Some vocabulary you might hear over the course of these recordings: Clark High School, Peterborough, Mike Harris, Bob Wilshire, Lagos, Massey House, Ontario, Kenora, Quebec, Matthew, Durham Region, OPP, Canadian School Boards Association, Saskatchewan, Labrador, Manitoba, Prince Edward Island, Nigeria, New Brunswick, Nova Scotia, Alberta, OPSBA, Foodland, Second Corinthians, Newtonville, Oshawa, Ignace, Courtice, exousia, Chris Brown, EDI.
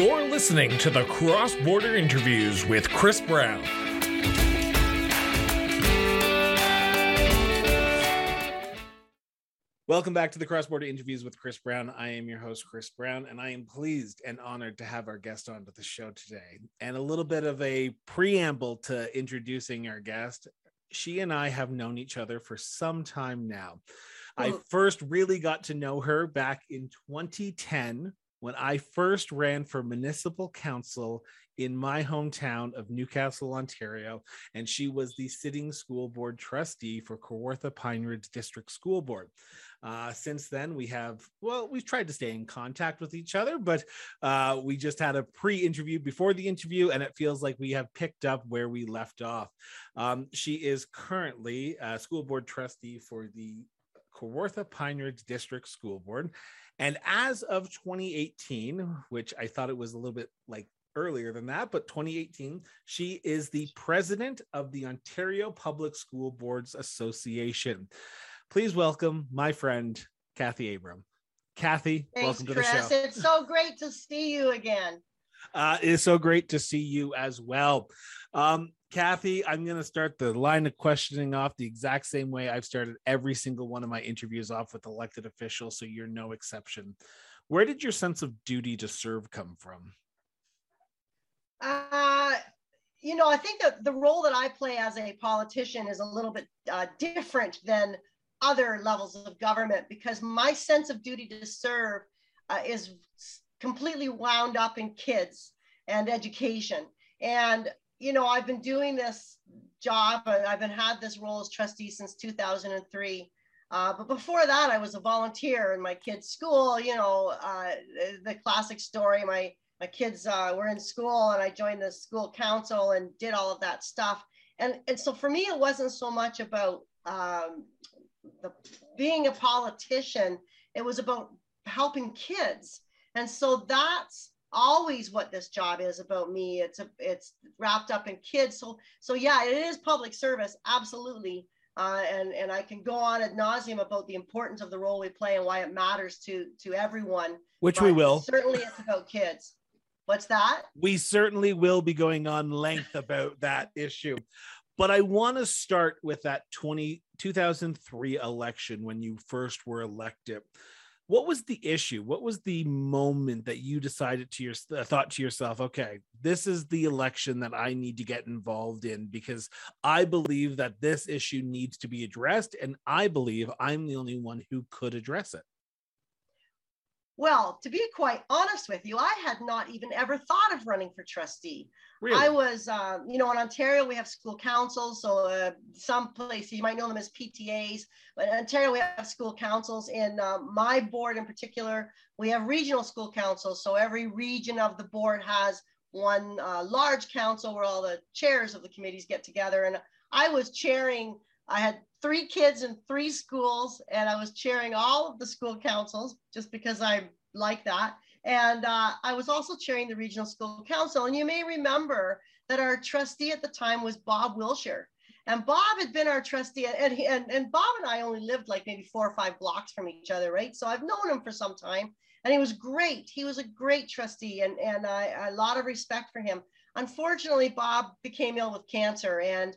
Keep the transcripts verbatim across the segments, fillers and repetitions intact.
You're listening to the Cross Border Interviews with Chris Brown. Welcome back to the Cross Border Interviews with Chris Brown. I am your host, Chris Brown, and I am pleased and honored to have our guest onto the show today. And a little bit of a preamble to introducing our guest. She and I have known each other for some time now. Well, I first really got to know her back in twenty ten when I first ran for municipal council in my hometown of Newcastle, Ontario, and she was the sitting school board trustee for Kawartha Pine Ridge District School Board. Uh, since then, we have, well, we've tried to stay in contact with each other, but uh, we just had a pre-interview before the interview, and it feels like we have picked up where we left off. Um, she is currently a school board trustee for the Kawartha Pine Ridge District School Board. And as of twenty eighteen, which I thought it was a little bit like earlier than that, but twenty eighteen, she is the president of the Ontario Public School Boards Association. Please welcome my friend, Kathy Abram. Kathy, Thanks, welcome to Chris. the show. It's so great to see you again. Uh, it's so great to see you as well. Um, Kathy, I'm going to start the line of questioning off the exact same way I've started every single one of my interviews off with elected officials, so you're no exception. Where did your sense of duty to serve come from? Uh, you know, I think that the role that I play as a politician is a little bit uh, different than other levels of government, because my sense of duty to serve uh, is completely wound up in kids and education. And, you know, I've been doing this job, I've been had this role as trustee since two thousand three. Uh, but before that, I was a volunteer in my kids' school, you know, uh, the classic story, my My kids uh, were in school and I joined the school council and did all of that stuff. And, and so for me, it wasn't so much about um, the, being a politician, it was about helping kids. And so that's always what this job is about me. It's a, it's wrapped up in kids. So, so yeah, it is public service, absolutely. Uh, and, and I can go on ad nauseum about the importance of the role we play and why it matters to, to everyone. Which we will. Certainly it's about kids. What's that? We certainly will be going on length about that issue. But I want to start with that twenty, two thousand three election when you first were elected. What was the issue? What was the moment that you decided to your uh, thought to yourself, okay, this is the election that I need to get involved in because I believe that this issue needs to be addressed and I believe I'm the only one who could address it? Well, to be quite honest with you, I had not even ever thought of running for trustee. Really? I was, uh, you know, in Ontario, we have school councils. So uh, some places, you might know them as P T As, but in Ontario, we have school councils. In uh, my board in particular, we have regional school councils. So every region of the board has one uh, large council where all the chairs of the committees get together. And I was chairing, I had three kids in three schools, and I was chairing all of the school councils just because I like that. And uh, I was also chairing the regional school council. And you may remember that our trustee at the time was Bob Wilshire. And Bob had been our trustee, and, he, and, and Bob and I only lived like maybe four or five blocks from each other, right? So I've known him for some time, and he was great. He was a great trustee, and, and I, a lot of respect for him. Unfortunately, Bob became ill with cancer, and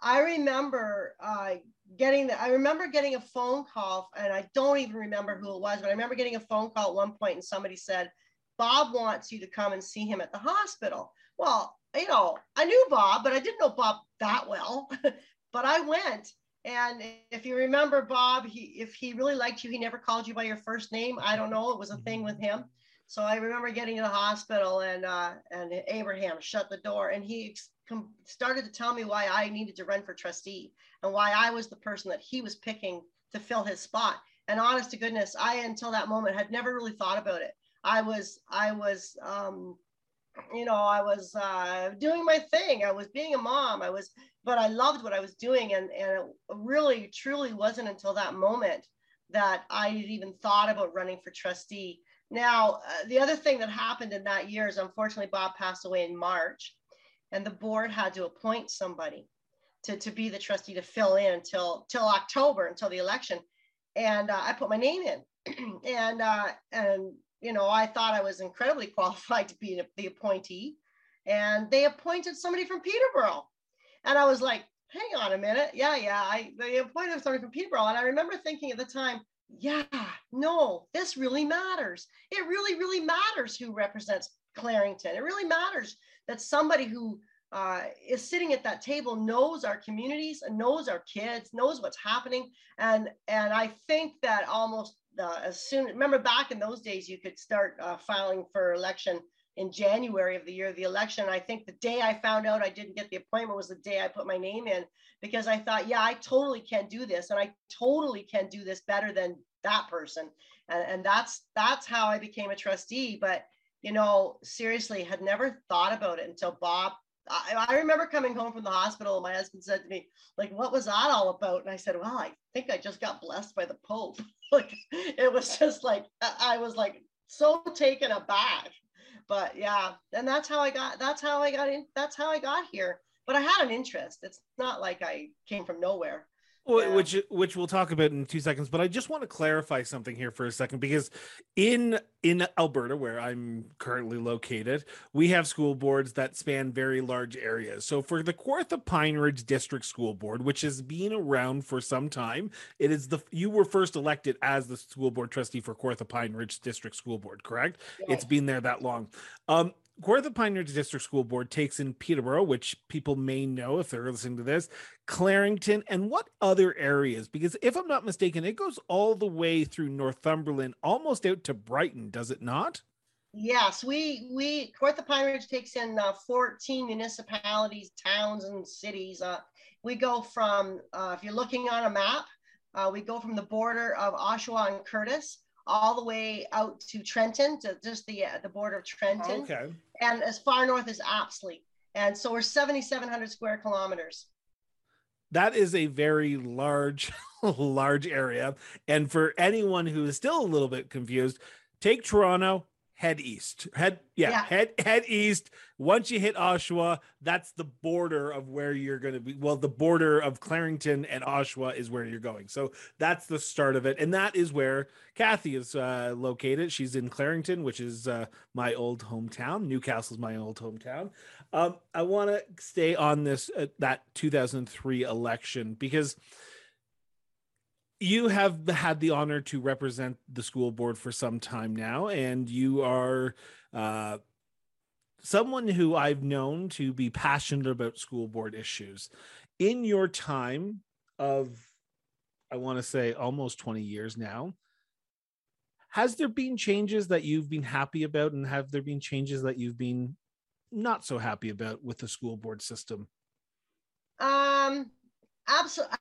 I remember uh, getting the, I remember getting a phone call, and I don't even remember who it was, but I remember getting a phone call at one point and somebody said, Bob wants you to come and see him at the hospital. Well, you know, I knew Bob, but I didn't know Bob that well, but I went. And if you remember Bob, he, if he really liked you, he never called you by your first name. I don't know. It was a thing with him. So I remember getting to the hospital and uh, and Abraham shut the door and he ex- com- started to tell me why I needed to run for trustee and why I was the person that he was picking to fill his spot. And honest to goodness, I, until that moment, had never really thought about it. I was, I was, um, you know, I was uh, doing my thing. I was being a mom. I was, but I loved what I was doing. And, and it really, truly wasn't until that moment that I had even thought about running for trustee. Now, uh, the other thing that happened in that year is, unfortunately, Bob passed away in March, and the board had to appoint somebody to, to be the trustee to fill in until till October, until the election. And uh, I put my name in, and uh, and you know, I thought I was incredibly qualified to be the appointee, and they appointed somebody from Peterborough. And I was like, hang on a minute. Yeah, yeah, I, they appointed somebody from Peterborough. And I remember thinking at the time, yeah, no, this really matters. It really, really matters who represents Clarington. It really matters that somebody who uh, is sitting at that table knows our communities and knows our kids, knows what's happening. And, and I think that almost uh, as soon, remember back in those days, you could start uh, filing for election in January of the year of the election. I think the day I found out I didn't get the appointment was the day I put my name in, because I thought, yeah, I totally can do this. And I totally can do this better than that person. And, and that's, that's how I became a trustee. But, you know, seriously, had never thought about it until Bob, I, I remember coming home from the hospital and my husband said to me, like, what was that all about? And I said, well, I think I just got blessed by the Pope. Like, it was just like, I was like, so taken aback. But yeah, and that's how I got, that's how I got in, that's how I got here. But I had an interest. It's not like I came from nowhere. Well, yeah. Which, which we'll talk about in two seconds, but I just want to clarify something here for a second, because in, in Alberta, where I'm currently located, we have school boards that span very large areas. So for the Kawartha Pine Ridge District School Board, which has been around for some time, it is the, you were first elected as the school board trustee for Kawartha Pine Ridge District School Board, correct? Yes. It's been there that long. Um, Kawartha Pine Ridge District School Board takes in Peterborough, which people may know if they're listening to this, Clarington, and what other areas? Because if I'm not mistaken, it goes all the way through Northumberland, almost out to Brighton, does it not? Yes, we, we Kawartha Pine Ridge takes in uh, fourteen municipalities, towns, and cities. Uh, we go from, uh, if you're looking on a map, uh, we go from the border of Oshawa and Courtice all the way out to Trenton, to just the uh, the border of Trenton. Okay. And as far north as Opsley. And so we're seventy-seven hundred square kilometers. That is a very large, large area. And for anyone who is still a little bit confused, take Toronto, head east. Head, yeah, yeah. head head east. Once you hit Oshawa, that's the border of where you're going to be. Well, the border of Clarington and Oshawa is where you're going. So that's the start of it. And that is where Kathy is uh, located. She's in Clarington, which is uh, my old hometown. Newcastle's my old hometown. Um, I want to stay on this, uh, that two thousand three election, because you have had the honor to represent the school board for some time now, and you are uh, someone who I've known to be passionate about school board issues. In your time of, I want to say, almost twenty years now, has there been changes that you've been happy about, and have there been changes that you've been not so happy about with the school board system? Um.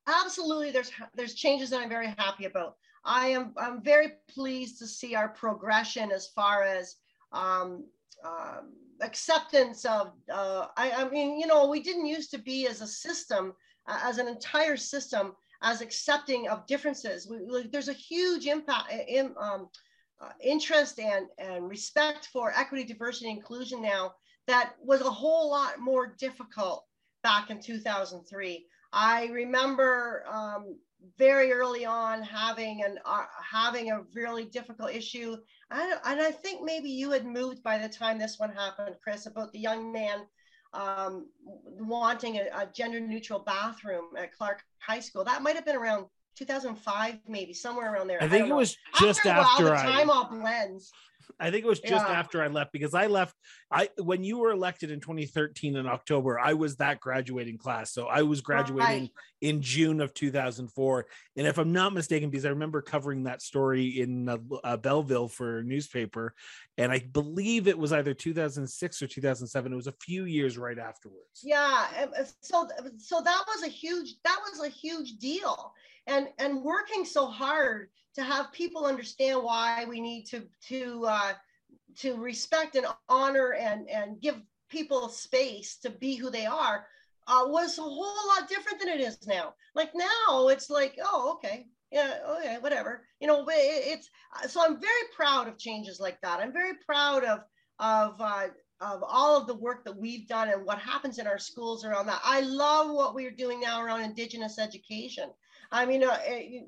Absolutely, there's there's changes that I'm very happy about. I am I'm very pleased to see our progression as far as um, um, acceptance of, uh, I, I mean, you know, we didn't used to be as a system, uh, as an entire system, as accepting of differences. We, we, there's a huge impact, in, um, uh, interest and, and respect for equity, diversity, and inclusion now that was a whole lot more difficult back in two thousand three. I remember um, very early on having an uh, having a really difficult issue, I, and I think maybe you had moved by the time this one happened, Chris, about the young man um, wanting a, a gender-neutral bathroom at Clark High School. That might have been around two thousand five, maybe somewhere around there. I think I it know. was just after, after a while, after the time I... all blends. I think it was just yeah. after I left, because I left, I, when you were elected in twenty thirteen in October, I was that graduating class. So I was graduating right. in June of two thousand four. And if I'm not mistaken, because I remember covering that story in uh, uh, Belleville for a newspaper, and I believe it was either two thousand six or two thousand seven. It was a few years right afterwards. Yeah. So, so that was a huge, that was a huge deal. And, and working so hard to have people understand why we need to to uh, to respect and honor and and give people space to be who they are uh, was a whole lot different than it is now. Like now, it's like, oh, okay, yeah, okay, whatever, you know. But it, it's so I'm very proud of changes like that. I'm very proud of of uh, of all of the work that we've done and what happens in our schools around that. I love what we're doing now around Indigenous education. I mean, uh,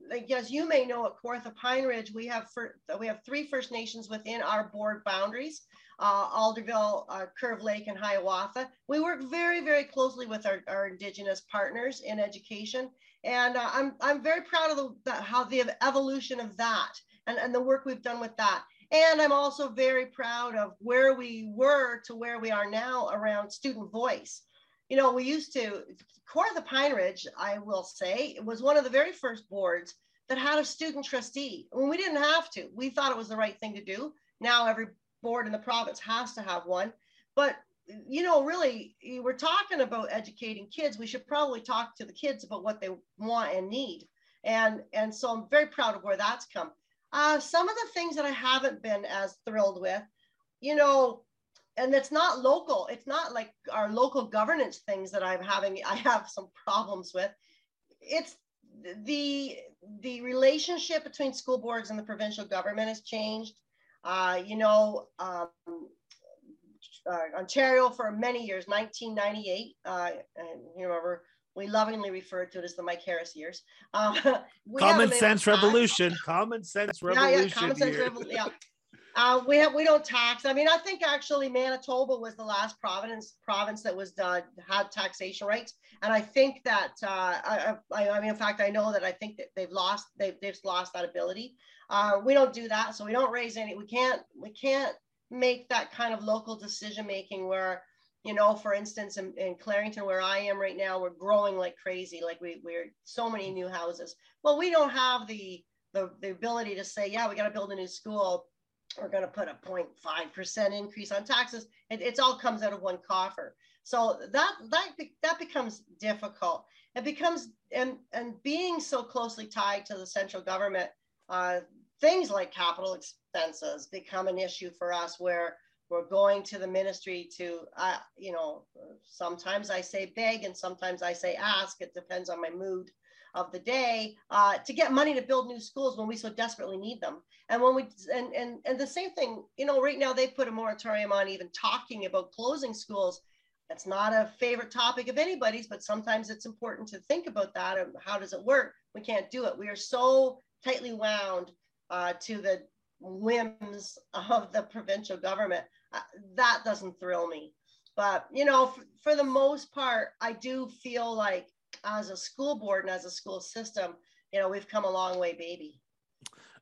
like, as you may know, at Kawartha Pine Ridge, we have for, we have three First Nations within our board boundaries, uh, Alderville, uh, Curve Lake, and Hiawatha. We work very, very closely with our, our Indigenous partners in education. And uh, I'm, I'm very proud of the, the, how the evolution of that and, and the work we've done with that. And I'm also very proud of where we were to where we are now around student voice. You know, we used to, Kawartha Pine Ridge, I will say, it was one of the very first boards that had a student trustee. When I mean, we didn't have to. We thought it was the right thing to do. Now every board in the province has to have one. But, you know, really, we're talking about educating kids. We should probably talk to the kids about what they want and need. And, and so I'm very proud of where that's come. Uh, some of the things that I haven't been as thrilled with, you know, and it's not local. It's not like our local governance things that I'm having. I have some problems with. It's the the relationship between school boards and the provincial government has changed. Uh, you know, um, uh, Ontario for many years, nineteen ninety-eight. Uh, and you remember we lovingly referred to it as the Mike Harris years. Uh, Common Sense Revolution. Common Sense Revolution. Yeah, yeah. Common Sense Revolution. Yeah. Uh, we have we don't tax. I mean, I think actually Manitoba was the last province province that was uh, had taxation rights, and I think that uh, I, I, I mean, in fact, I know that I think that they've lost they've they've lost that ability. Uh, we don't do that, so we don't raise any. We can't we can't make that kind of local decision making where, you know, for instance, in, in Clarington, where I am right now, we're growing like crazy. Like we we're so many new houses. Well, we don't have the the the ability to say, yeah, we got to build a new school. We're going to put a zero point five percent increase on taxes. It, it all comes out of one coffer. So that that that becomes difficult. It becomes and and being so closely tied to the central government, uh, things like capital expenses become an issue for us, where we're going to the ministry to, uh, you know, sometimes I say beg and sometimes I say ask. It depends on my mood of the day, uh, to get money to build new schools when we so desperately need them. And when we, and, and, and the same thing, you know, right now they put a moratorium on even talking about closing schools. That's not a favorite topic of anybody's, but sometimes it's important to think about that and how does it work? We can't do it. We are so tightly wound uh, to the whims of the provincial government. Uh, that doesn't thrill me. But, you know, for, for the most part, I do feel like as a school board and as a school system, you know, we've come a long way, baby.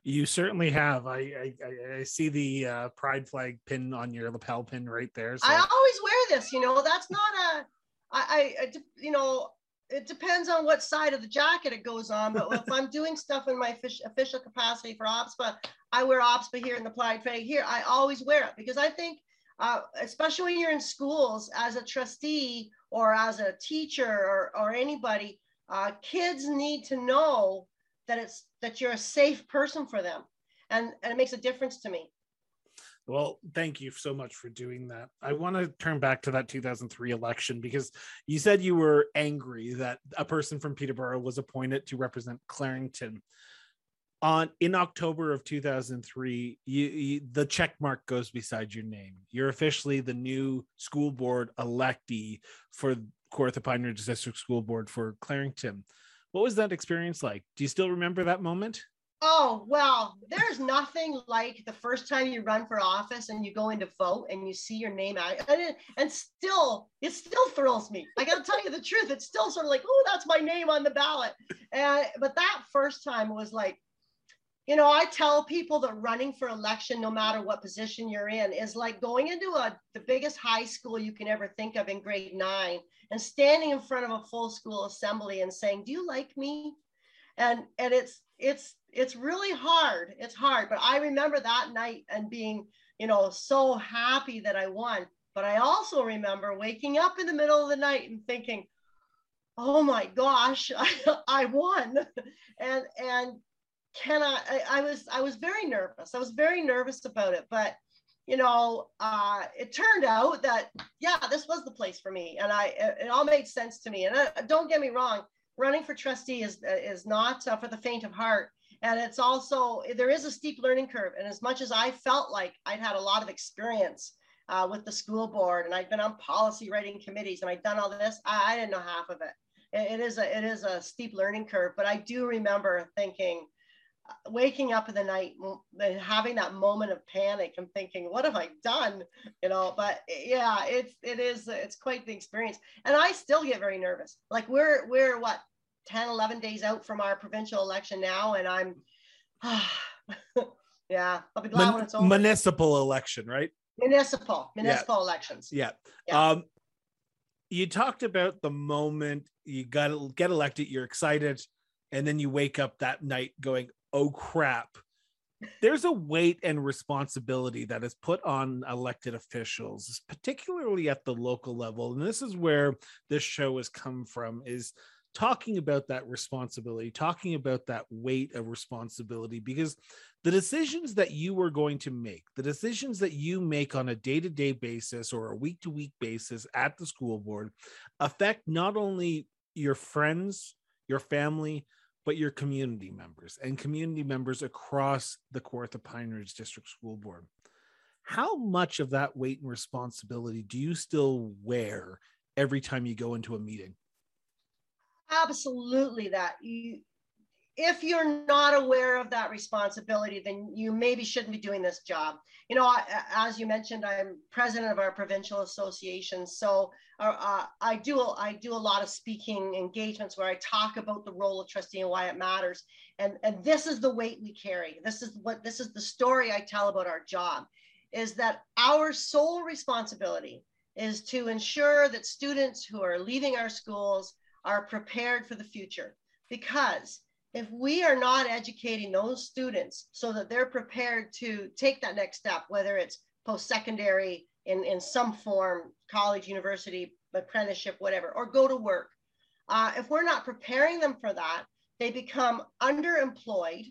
You certainly have. I I, I see the uh, pride flag pin on your lapel pin right there. So. I always wear this, you know, that's not a, I, I, you know, it depends on what side of the jacket it goes on. But if I'm doing stuff in my official capacity for O P S P A, I wear O P S P A here in the pride flag here. I always wear it because I think, uh, especially when you're in schools as a trustee, or as a teacher or, or anybody, uh, kids need to know that it's that you're a safe person for them. And, and it makes a difference to me. Well, thank you so much for doing that. I want to turn back to that two thousand three election, because you said you were angry that a person from Peterborough was appointed to represent Clarington. On in October of two thousand three, you, you, the check mark goes beside your name. You're officially the new school board electee for Kawartha Pine Ridge District School Board for Clarington. What was that experience like? Do you still remember that moment? Oh, well, there's nothing like the first time you run for office and you go in to vote and you see your name out. And, it, and still, it still thrills me. I got to tell you the truth. It's still sort of like, oh, that's my name on the ballot. And, but that first time was like, you know, I tell people that running for election, no matter what position you're in, is like going into a, the biggest high school you can ever think of in grade nine and standing in front of a full school assembly and saying, do you like me? And and it's it's it's really hard. It's hard. But I remember that night and being, you know, so happy that I won. But I also remember waking up in the middle of the night and thinking, oh, my gosh, I, I won. And and. Can I, I, I was, I was very nervous. I was very nervous about it, but, you know, uh, it turned out that, yeah, this was the place for me. And I, it, it all made sense to me. And I, don't get me wrong, running for trustee is, is not uh, for the faint of heart. And it's also, there is a steep learning curve. And as much as I felt like I'd had a lot of experience uh, with the school board and I'd been on policy writing committees and I'd done all this, I, I didn't know half of it. it, it is a it is a steep learning curve. But I do remember thinking, waking up in the night and having that moment of panic and thinking, what have I done? You know, but yeah, it's, it is, it's quite the experience. And I still get very nervous. Like we're, we're what, ten, eleven days out from our provincial election now. And I'm, ah, yeah, I'll be glad Mun- when it's over. Municipal election, right? Municipal, municipal yeah. elections. Yeah. yeah. Um, you talked about the moment you got get elected, you're excited. And then you wake up that night going, oh crap, there's a weight and responsibility that is put on elected officials, particularly at the local level. And this is where this show has come from, is talking about that responsibility, talking about that weight of responsibility, because the decisions that you are going to make, the decisions that you make on a day-to-day basis or a week-to-week basis at the school board affect not only your friends, your family, but your community members and community members across the Kawartha Pine Ridge District School Board. How much of that weight and responsibility do you still wear every time you go into a meeting? Absolutely that. You, if you're not aware of that responsibility, then you maybe shouldn't be doing this job. You know, I, as you mentioned, I'm president of our provincial association. So uh, I do I do a lot of speaking engagements where I talk about the role of trustee and why it matters. And, and this is the weight we carry. This is what this is the story I tell about our job, is that our sole responsibility is to ensure that students who are leaving our schools are prepared for the future. Because if we are not educating those students so that they're prepared to take that next step, whether it's post-secondary in, in some form, college, university, apprenticeship, whatever, or go to work, uh, if we're not preparing them for that, they become underemployed,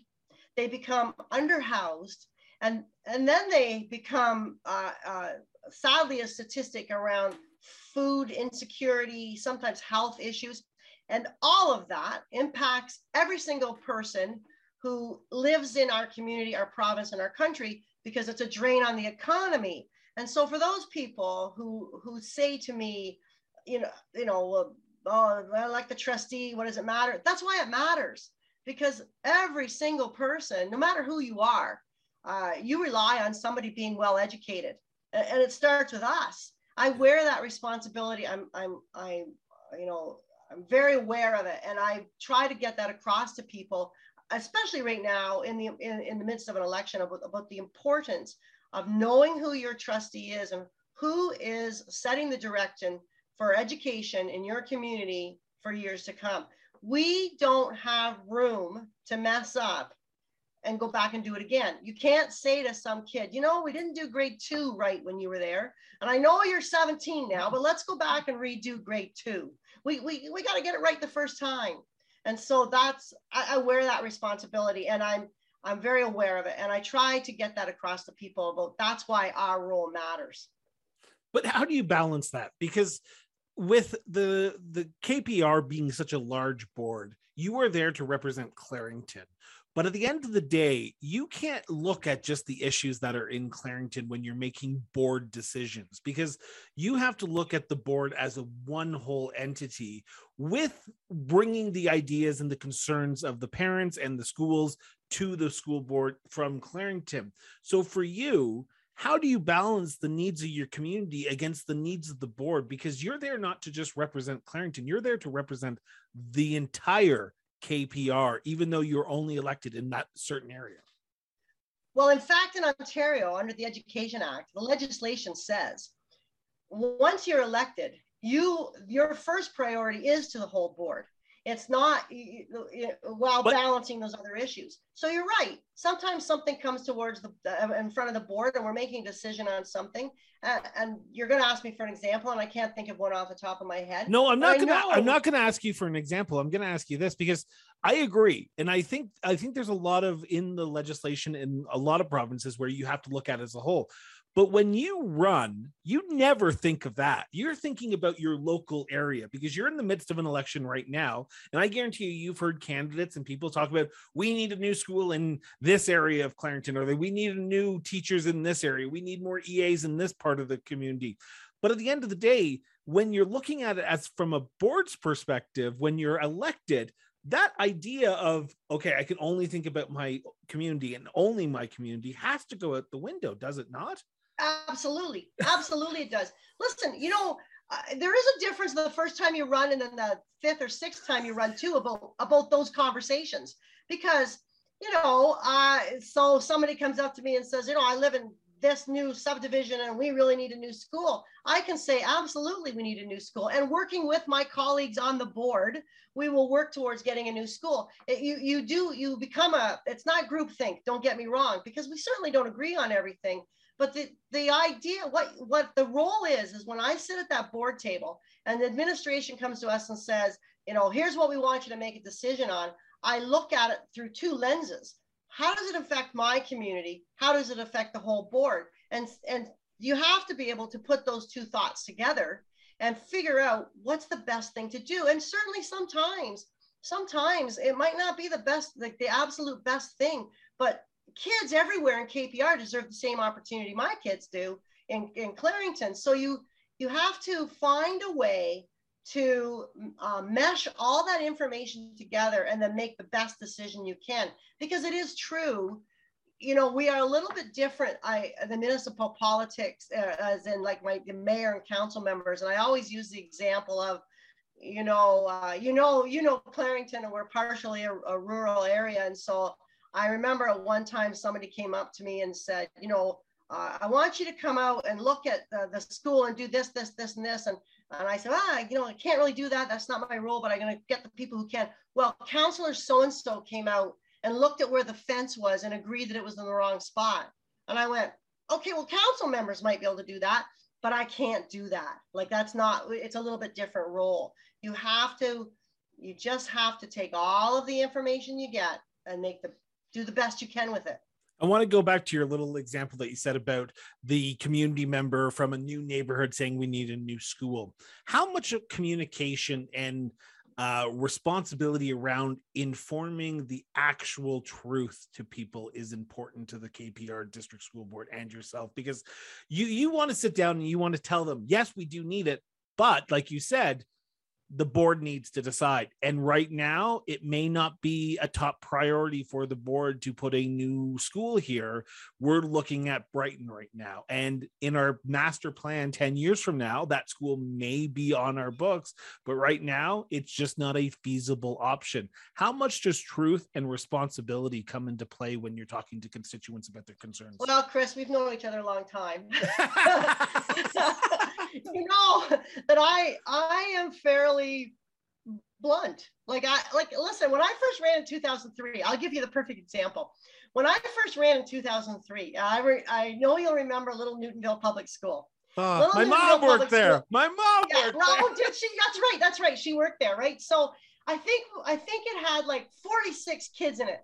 they become underhoused, and, and then they become, uh, uh, sadly, a statistic around food insecurity, sometimes health issues. And all of that impacts every single person who lives in our community, our province, and our country, because it's a drain on the economy. And so for those people who, who say to me, you know, you know, oh, I like the trustee, what does it matter? That's why it matters, because every single person, no matter who you are, uh, you rely on somebody being well-educated. And, and it starts with us. I wear that responsibility. I'm, I'm, I, you know, I'm very aware of it, and I try to get that across to people, especially right now in the in, in the midst of an election, about, about the importance of knowing who your trustee is and who is setting the direction for education in your community for years to come. We don't have room to mess up and go back and do it again. You can't say to some kid, you know, we didn't do grade two right when you were there. And I know you're seventeen now, but let's go back and redo grade two. We we we got to get it right the first time. And so that's, I, I wear that responsibility, and I'm I'm very aware of it. And I try to get that across to people about that's why our role matters. But how do you balance that? Because with the the K P R being such a large board, you are there to represent Clarington. But at the end of the day, you can't look at just the issues that are in Clarington when you're making board decisions, because you have to look at the board as a one whole entity, with bringing the ideas and the concerns of the parents and the schools to the school board from Clarington. So for you, how do you balance the needs of your community against the needs of the board? Because you're there not to just represent Clarington, you're there to represent the entire K P R, even though you're only elected in that certain area? Well, in fact, in Ontario, under the Education Act, the legislation says once you're elected, you your first priority is to the whole board. It's not you, you, while but, balancing those other issues. So you're right. Sometimes something comes towards the uh, in front of the board, and we're making a decision on something. Uh, and you're going to ask me for an example, and I can't think of one off the top of my head. No, I'm not going to. I'm not going to ask you for an example. I'm going to ask you this, because I agree, and I think I think there's a lot of in the legislation in a lot of provinces where you have to look at it as a whole. But when you run, you never think of that. You're thinking about your local area, because you're in the midst of an election right now. And I guarantee you, you've heard candidates and people talk about, we need a new school in this area of Clarington, or we need new teachers in this area. We need more E As in this part of the community. But at the end of the day, when you're looking at it as from a board's perspective, when you're elected, that idea of, okay, I can only think about my community and only my community has to go out the window, does it not? Absolutely. Absolutely it does. Listen, you know, uh, there is a difference the first time you run and then the fifth or sixth time you run too about, about those conversations. Because, you know, uh, so somebody comes up to me and says, you know, I live in this new subdivision and we really need a new school. I can say, absolutely, we need a new school. And working with my colleagues on the board, we will work towards getting a new school. It, you, you do, you become a, it's not groupthink, don't get me wrong, because we certainly don't agree on everything. But the, the idea, what, what the role is, is when I sit at that board table and the administration comes to us and says, you know, here's what we want you to make a decision on. I look at it through two lenses. How does it affect my community? How does it affect the whole board? And, and you have to be able to put those two thoughts together and figure out what's the best thing to do. And certainly sometimes, sometimes it might not be the best, like the absolute best thing, but kids everywhere in K P R deserve the same opportunity my kids do in, in Clarington. So you, you have to find a way to uh, mesh all that information together and then make the best decision you can. Because it is true, you know, we are a little bit different. I, the municipal politics, uh, as in like my the mayor and council members, and I always use the example of, you know, uh, you know, you know, Clarington, and we're partially a, a rural area. And so I remember at one time somebody came up to me and said, you know, uh, I want you to come out and look at the, the school and do this, this, this, and this. And And I said, ah, you know, I can't really do that. That's not my role, but I'm going to get the people who can. Well, Councillor so-and-so came out and looked at where the fence was and agreed that it was in the wrong spot. And I went, okay, well, council members might be able to do that, but I can't do that. Like, that's not, it's a little bit different role. You have to, you just have to take all of the information you get and make the, do the best you can with it. I want to go back to your little example that you said about the community member from a new neighborhood saying we need a new school. How much of communication and uh, responsibility around informing the actual truth to people is important to the K P R District School Board and yourself? Because you, you want to sit down and you want to tell them, yes, we do need it. But like you said, the board needs to decide. And right now, it may not be a top priority for the board to put a new school here. We're looking at Brighton right now. And in our master plan ten years from now, that school may be on our books. But right now, it's just not a feasible option. How much does truth and responsibility come into play when you're talking to constituents about their concerns? Well, Chris, we've known each other a long time. You know that I I am fairly blunt. Like I like listen, when I first ran in two thousand three, I'll give you the perfect example. When I first ran in two thousand three, I re, I know you'll remember Little Newtonville Public School. Uh, my, mom Public School. my mom worked yeah, there. My mom worked there. Did she? That's right. That's right. She worked there, right? So I think I think it had like forty-six kids in it.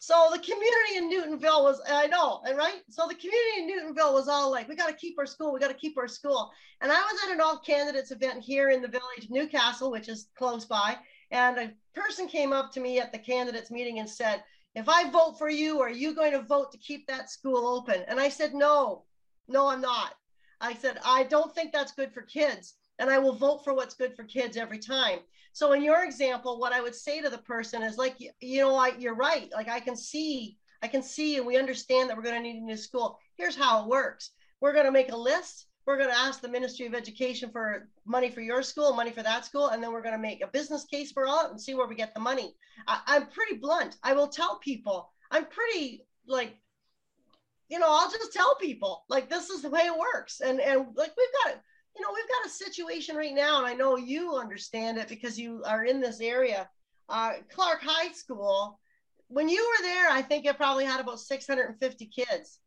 So the community in Newtonville was, I know, right? So the community in Newtonville was all like, we got to keep our school. We got to keep our school. And I was at an all candidates event here in the village of Newcastle, which is close by. And a person came up to me at the candidates meeting and said, if I vote for you, are you going to vote to keep that school open? And I said, no, no, I'm not. I said, I don't think that's good for kids. And I will vote for what's good for kids every time. So in your example, what I would say to the person is like, you, you know, I, you're right. Like I can see, I can see, and we understand that we're going to need a new school. Here's how it works. We're going to make a list. We're going to ask the Ministry of Education for money for your school, money for that school. And then we're going to make a business case for all and see where we get the money. I, I'm pretty blunt. I will tell people, I'm pretty like, you know, I'll just tell people like, this is the way it works. And, and like, we've got it. You know, we've got a situation right now, and I know you understand it because you are in this area. Uh, Clark High School, when you were there, I think it probably had about six hundred fifty kids,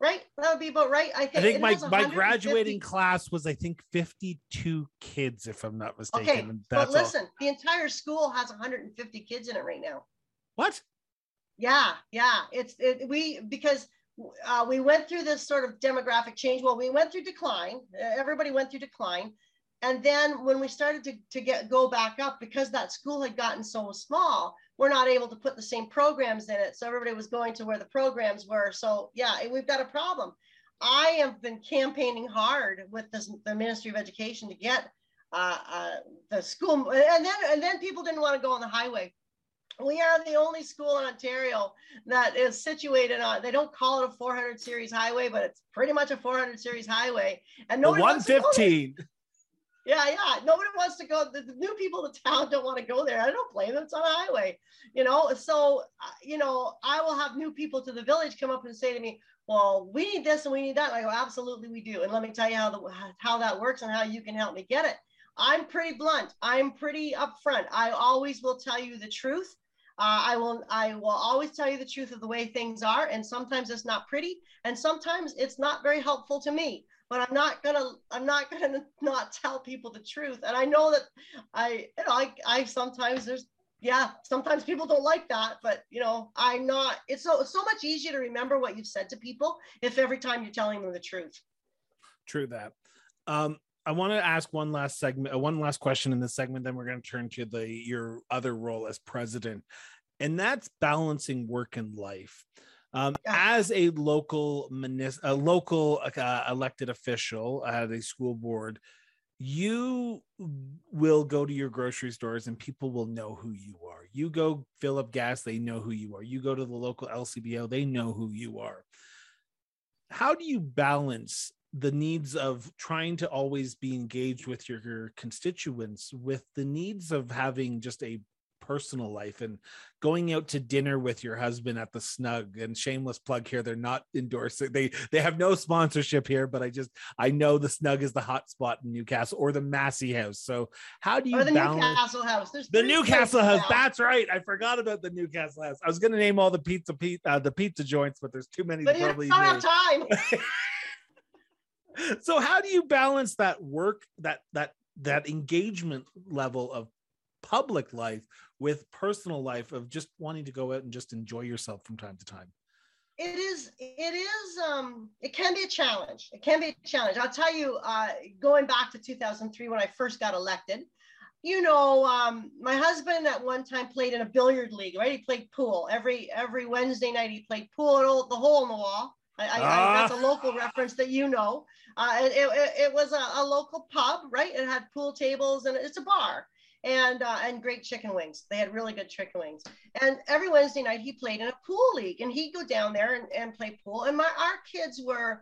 right? That would be about right. I think, I think my, my graduating class was, I think, fifty-two kids, if I'm not mistaken. Okay, that's but listen, all. The entire school has one hundred fifty kids in it right now. What? Yeah, yeah. It's it, we because. Uh, we went through this sort of demographic change. Well, we went through decline. Everybody went through decline. And then when we started to, to get go back up, because that school had gotten so small, we're not able to put the same programs in it. So everybody was going to where the programs were. So yeah, we've got a problem. I have been campaigning hard with this, the Ministry of Education to get uh, uh, the school, and then, and then people didn't want to go on the highway. We are the only school in Ontario that is situated on, they don't call it a four hundred series highway, but it's pretty much a four hundred series highway. And nobody one fifteen. Yeah, yeah. Nobody wants to go. The, the new people in the town don't want to go there. I don't blame them. It's on a highway, you know. So, uh, you know, I will have new people to the village come up and say to me, well, we need this and we need that. And I go, absolutely, we do. And let me tell you how, the, how that works and how you can help me get it. I'm pretty blunt. I'm pretty upfront. I always will tell you the truth. Uh, I will I will always tell you the truth of the way things are. And sometimes it's not pretty. And sometimes it's not very helpful to me. But I'm not gonna, I'm not gonna not tell people the truth. And I know that I, you know, I, I sometimes there's, yeah, sometimes people don't like that, but you know, I'm not, it's so, so much easier to remember what you've said to people if every time you're telling them the truth. True that. Um, I want to ask one last segment, one last question in this segment, then we're going to turn to the, your other role as president, and that's balancing work and life. Um, as a local a local uh, elected official at a school board, you will go to your grocery stores and people will know who you are. You go fill up gas, they know who you are. You go to the local L C B O, they know who you are. How do you balance the needs of trying to always be engaged with your, your constituents with the needs of having just a personal life and going out to dinner with your husband at the Snug? And shameless plug here, they're not endorsing, they they have no sponsorship here, but I just I know the Snug is the hot spot in Newcastle, or the Massey House. So how do you or the balance Newcastle House? There's the Newcastle House. Now. That's right. I forgot about the Newcastle House. I was going to name all the pizza uh, the pizza joints, but there's too many. But to you probably don't have time. So how do you balance that work, that that that engagement level of public life with personal life of just wanting to go out and just enjoy yourself from time to time? It is, it is, um, it can be a challenge. It can be a challenge. I'll tell you, uh, going back to two thousand three, when I first got elected, you know, um, my husband at one time played in a billiard league, right? He played pool every, every Wednesday night. He played pool and all, the hole in the wall. I, I, ah. I, that's a local reference that you know. Uh, it, it, it was a, a local pub, right? It had pool tables and it's a bar. And, uh, and great chicken wings. They had really good chicken wings. And every Wednesday night he played in a pool league, and he'd go down there and, and play pool. And my, our kids were,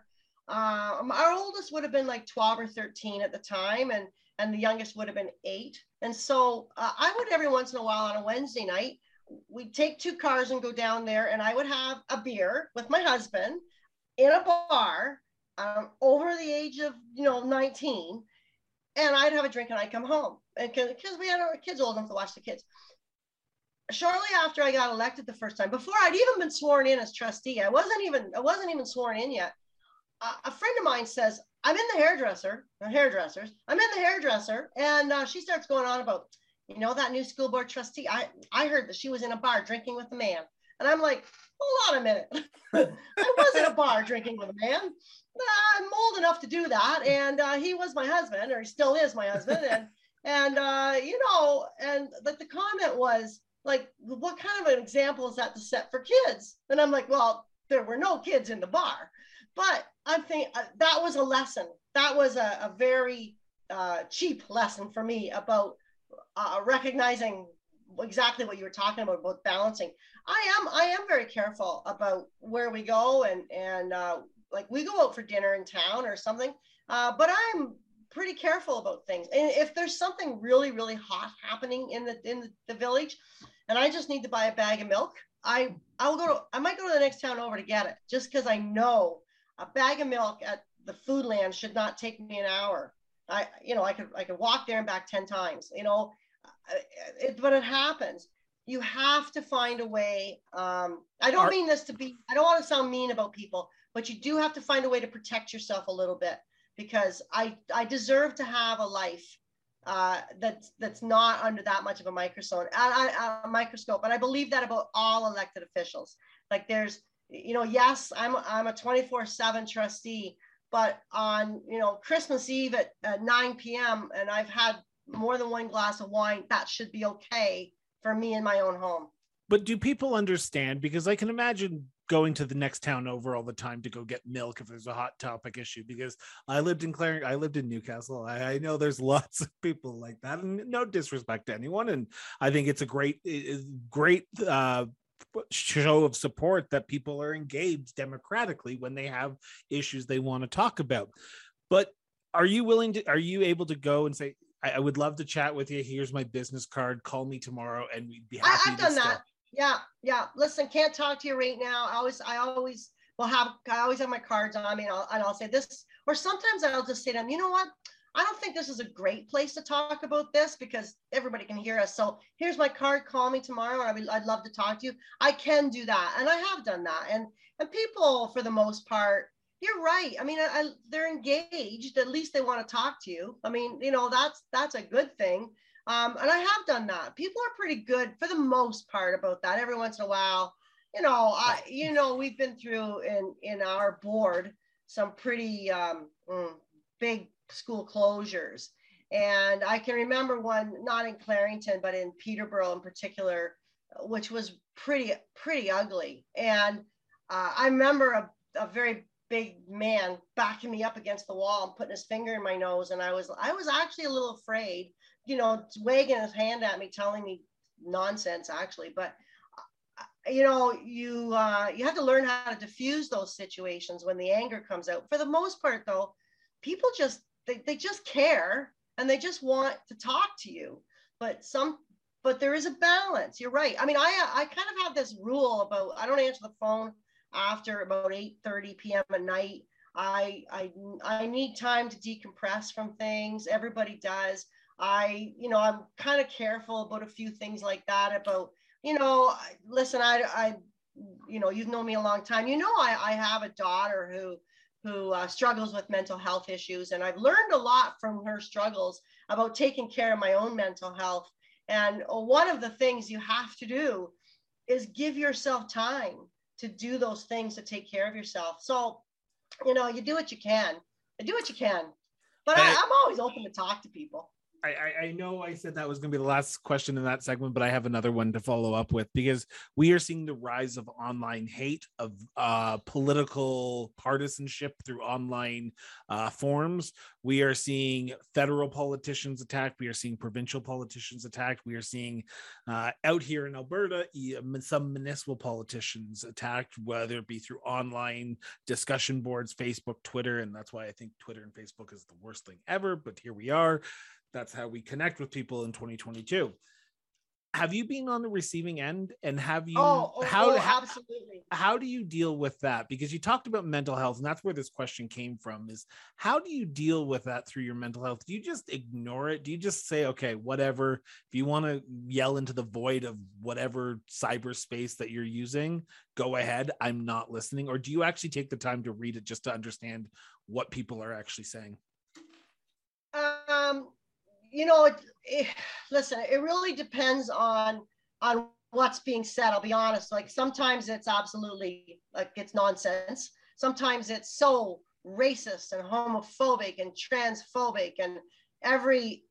uh, our oldest would have been like twelve or thirteen at the time. And, and the youngest would have been eight. And so uh, I would every once in a while on a Wednesday night, we'd take two cars and go down there, and I would have a beer with my husband in a bar um, over the age of, you know, nineteen. And I'd have a drink and I'd come home. And because we had our kids old enough to watch the kids. Shortly after I got elected the first time, before I'd even been sworn in as trustee, I wasn't even I wasn't even sworn in yet. Uh, a friend of mine says, "I'm in the hairdresser, or hairdressers. I'm in the hairdresser," and uh, she starts going on about, you know, that new school board trustee. I I heard that she was in a bar drinking with a man, and I'm like, hold on a minute. I was in a bar drinking with a man. I'm old enough to do that, and uh, he was my husband, or he still is my husband, and. And, uh, you know, and like the comment was like, what kind of an example is that to set for kids? And I'm like, well, there were no kids in the bar, but I'm thinking uh, that was a lesson. That was a, a very uh, cheap lesson for me about uh, recognizing exactly what you were talking about, about balancing. I am, I am very careful about where we go, and, and uh, like we go out for dinner in town or something, uh, but I'm pretty careful about things. And if there's something really, really hot happening in the in the village, and I just need to buy a bag of milk, I I'll go to I might go to the next town over to get it, just because I know a bag of milk at the Foodland should not take me an hour. I you know I could I could walk there and back ten times. You know, it, but it happens. You have to find a way. Um, I don't mean this to be. I don't want to sound mean about people, but you do have to find a way to protect yourself a little bit. Because I, I deserve to have a life uh, that's, that's not under that much of a microscope. I, I, a microscope. And I believe that about all elected officials. Like there's, you know, yes, I'm, I'm a twenty-four seven trustee, but on, you know, Christmas Eve at, at nine p m and I've had more than one glass of wine, that should be okay for me in my own home. But do people understand? Because I can imagine going to the next town over all the time to go get milk if there's a hot topic issue, because I lived in Clarington, I lived in Newcastle. I, I know there's lots of people like that, and no disrespect to anyone. And I think it's a great, great uh, show of support that people are engaged democratically when they have issues they want to talk about. But are you willing to, are you able to go and say, I, I would love to chat with you. Here's my business card. Call me tomorrow and we'd be happy I, I've to done that. Yeah, yeah. Listen, can't talk to you right now. I always, I always will have, I always have my cards on me, and I'll, and I'll say this, or sometimes I'll just say to them, you know what? I don't think this is a great place to talk about this because everybody can hear us. So here's my card, call me tomorrow. And I would, I'd love to talk to you. I can do that. And I have done that. And, and people, for the most part, you're right. I mean, I, I, they're engaged. At least they want to talk to you. I mean, you know, that's, that's a good thing. Um, and I have done that. People are pretty good for the most part about that. Every once in a while, you know, I, you know, we've been through in, in our board, some pretty um, big school closures. And I can remember one, not in Clarington, but in Peterborough in particular, which was pretty, pretty ugly. And uh, I remember a, a very big man backing me up against the wall and putting his finger in my nose. And I was, I was actually a little afraid, you know, wagging his hand at me, telling me nonsense actually. But, you know, you, uh, you have to learn how to diffuse those situations when the anger comes out. For the most part though, people just, they, they just care and they just want to talk to you, but some, but there is a balance. You're right. I mean, I, I kind of have this rule about, I don't answer the phone after about eight thirty p m at night. I, I, I need time to decompress from things. Everybody does. I, you know, I'm kind of careful about a few things like that about, you know, listen, I, I, you know, you've known me a long time. You know, I, I have a daughter who, who uh, struggles with mental health issues. And I've learned a lot from her struggles about taking care of my own mental health. And one of the things you have to do is give yourself time to do those things to take care of yourself. So, you know, you do what you can, you do what you can, but I, I'm always open to talk to people. I, I know I said that was going to be the last question in that segment, but I have another one to follow up with, because we are seeing the rise of online hate, of uh, political partisanship through online uh, forums. We are seeing federal politicians attacked. We are seeing provincial politicians attacked. We are seeing uh, out here in Alberta, some municipal politicians attacked, whether it be through online discussion boards, Facebook, Twitter. And that's why I think Twitter and Facebook is the worst thing ever. But here we are. That's how we connect with people in twenty twenty-two. Have you been on the receiving end, and have you, oh, oh, how, oh, absolutely. How, how do you deal with that? Because you talked about mental health, and that's where this question came from, is how do you deal with that through your mental health? Do you just ignore it? Do you just say, okay, whatever, if you want to yell into the void of whatever cyberspace that you're using, go ahead, I'm not listening? Or do you actually take the time to read it just to understand what people are actually saying? Um. You know, it, it, listen, it really depends on on what's being said. I'll be honest, like sometimes it's absolutely like it's nonsense. Sometimes it's so racist and homophobic and transphobic and every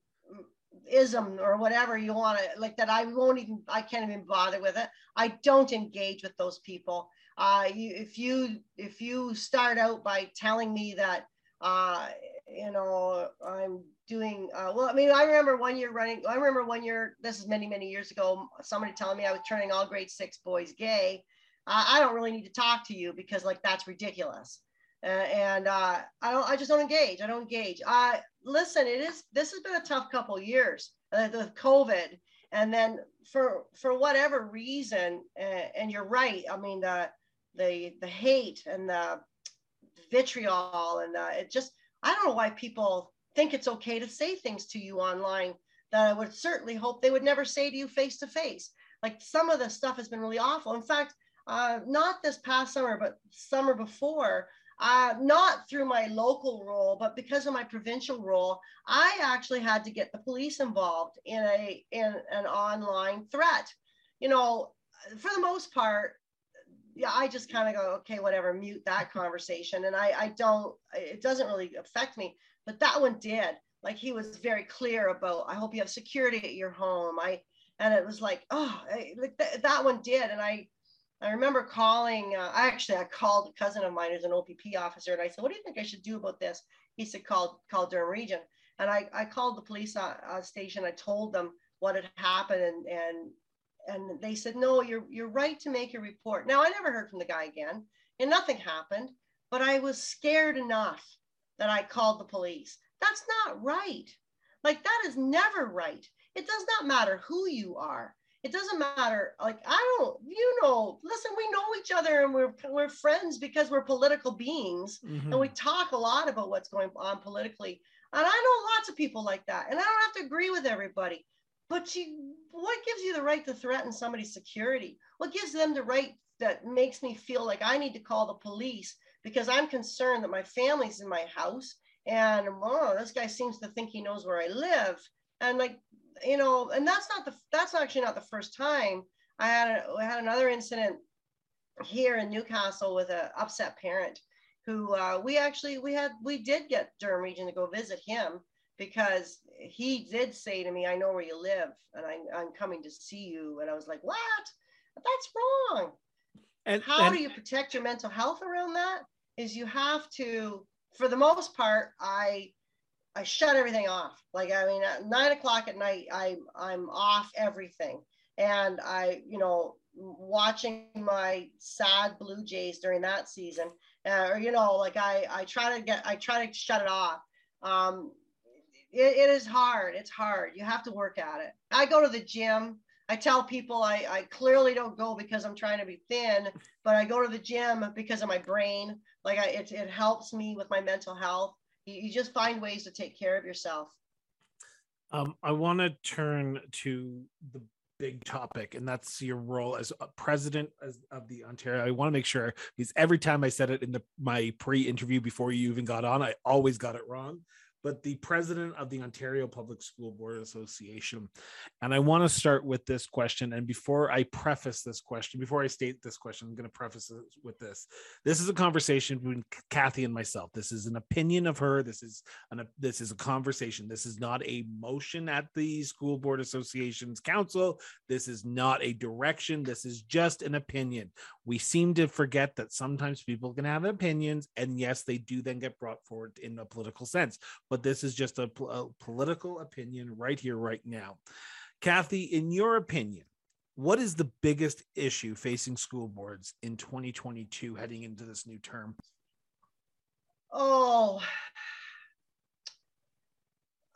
ism or whatever you want to like that. I won't even, I can't even bother with it. I don't engage with those people. Uh, you, if you if you start out by telling me that, uh, you know, I'm doing, uh, well, I mean, I remember one year running, I remember one year, this is many, many years ago, somebody telling me I was turning all grade six boys gay. Uh, I don't really need to talk to you because like, that's ridiculous. Uh, and uh, I don't, I just don't engage. I don't engage. Uh, listen, it is, this has been a tough couple of years uh, with COVID. And then for, for whatever reason, uh, and you're right. I mean, the, the, the hate and the vitriol and uh, it just, I don't know why people think it's okay to say things to you online that I would certainly hope they would never say to you face to face. Like some of the stuff has been really awful. In fact, uh, not this past summer, but summer before, uh, not through my local role, but because of my provincial role, I actually had to get the police involved in a in an online threat. You know, for the most part, yeah, I just kind of go, okay, whatever, mute that conversation. And I, I don't, it doesn't really affect me. But that one did. Like he was very clear about, I hope you have security at your home. I, and it was like, oh, I, like th- that one did. And I, I remember calling, uh, I actually, I called a cousin of mine who's an O P P officer, and I said, what do you think I should do about this? He said, call, call Durham Region. And I, I called the police uh, uh, station. I told them what had happened, and, and, and they said, no, you're, you're right to make your report. Now, I never heard from the guy again, and nothing happened, but I was scared enough that I called the police. That's not right. Like, that is never right. It does not matter who you are. It doesn't matter. Like, I don't, you know, listen, we know each other and we're, we're friends because we're political beings, mm-hmm. and we talk a lot about what's going on politically. And I know lots of people like that, and I don't have to agree with everybody, but you, what gives you the right to threaten somebody's security? What gives them the right that makes me feel like I need to call the police because I'm concerned that my family's in my house and, oh, this guy seems to think he knows where I live. And like, you know, and that's not the, that's actually not the first time. I had, a, I had another incident here in Newcastle with an upset parent who uh, we actually, we had, we did get Durham Region to go visit him because he did say to me, I know where you live and I, I'm coming to see you. And I was like, what? That's wrong. And how and do you protect your mental health around that? Is you have to, for the most part, I, I shut everything off. Like, I mean, at nine o'clock at night, I, I'm off everything. And I, you know, watching my sad Blue Jays during that season, uh, or, you know, like I, I try to get, I try to shut it off. Um, it, it is hard. It's hard. You have to work at it. I go to the gym. I tell people I, I clearly don't go because I'm trying to be thin, but I go to the gym because of my brain. Like I, it, it helps me with my mental health. You just find ways to take care of yourself. Um, I want to turn to the big topic, and that's your role as a president of the Ontario. I want to make sure, because every time I said it in the, my pre-interview before you even got on, I always got it wrong. But the president of the Ontario Public School Board Association. And I want to start with this question. And before I preface this question, before I state this question, I'm going to preface it with this. This is a conversation between Kathy and myself. This is an opinion of her. This is an, this is a conversation. This is not a motion at the School Board Association's council. This is not a direction. This is just an opinion. We seem to forget that sometimes people can have opinions, and yes, they do then get brought forward in a political sense. But this is just a, a political opinion right here, right now. Kathy, in your opinion, what is the biggest issue facing school boards in twenty twenty-two heading into this new term? Oh,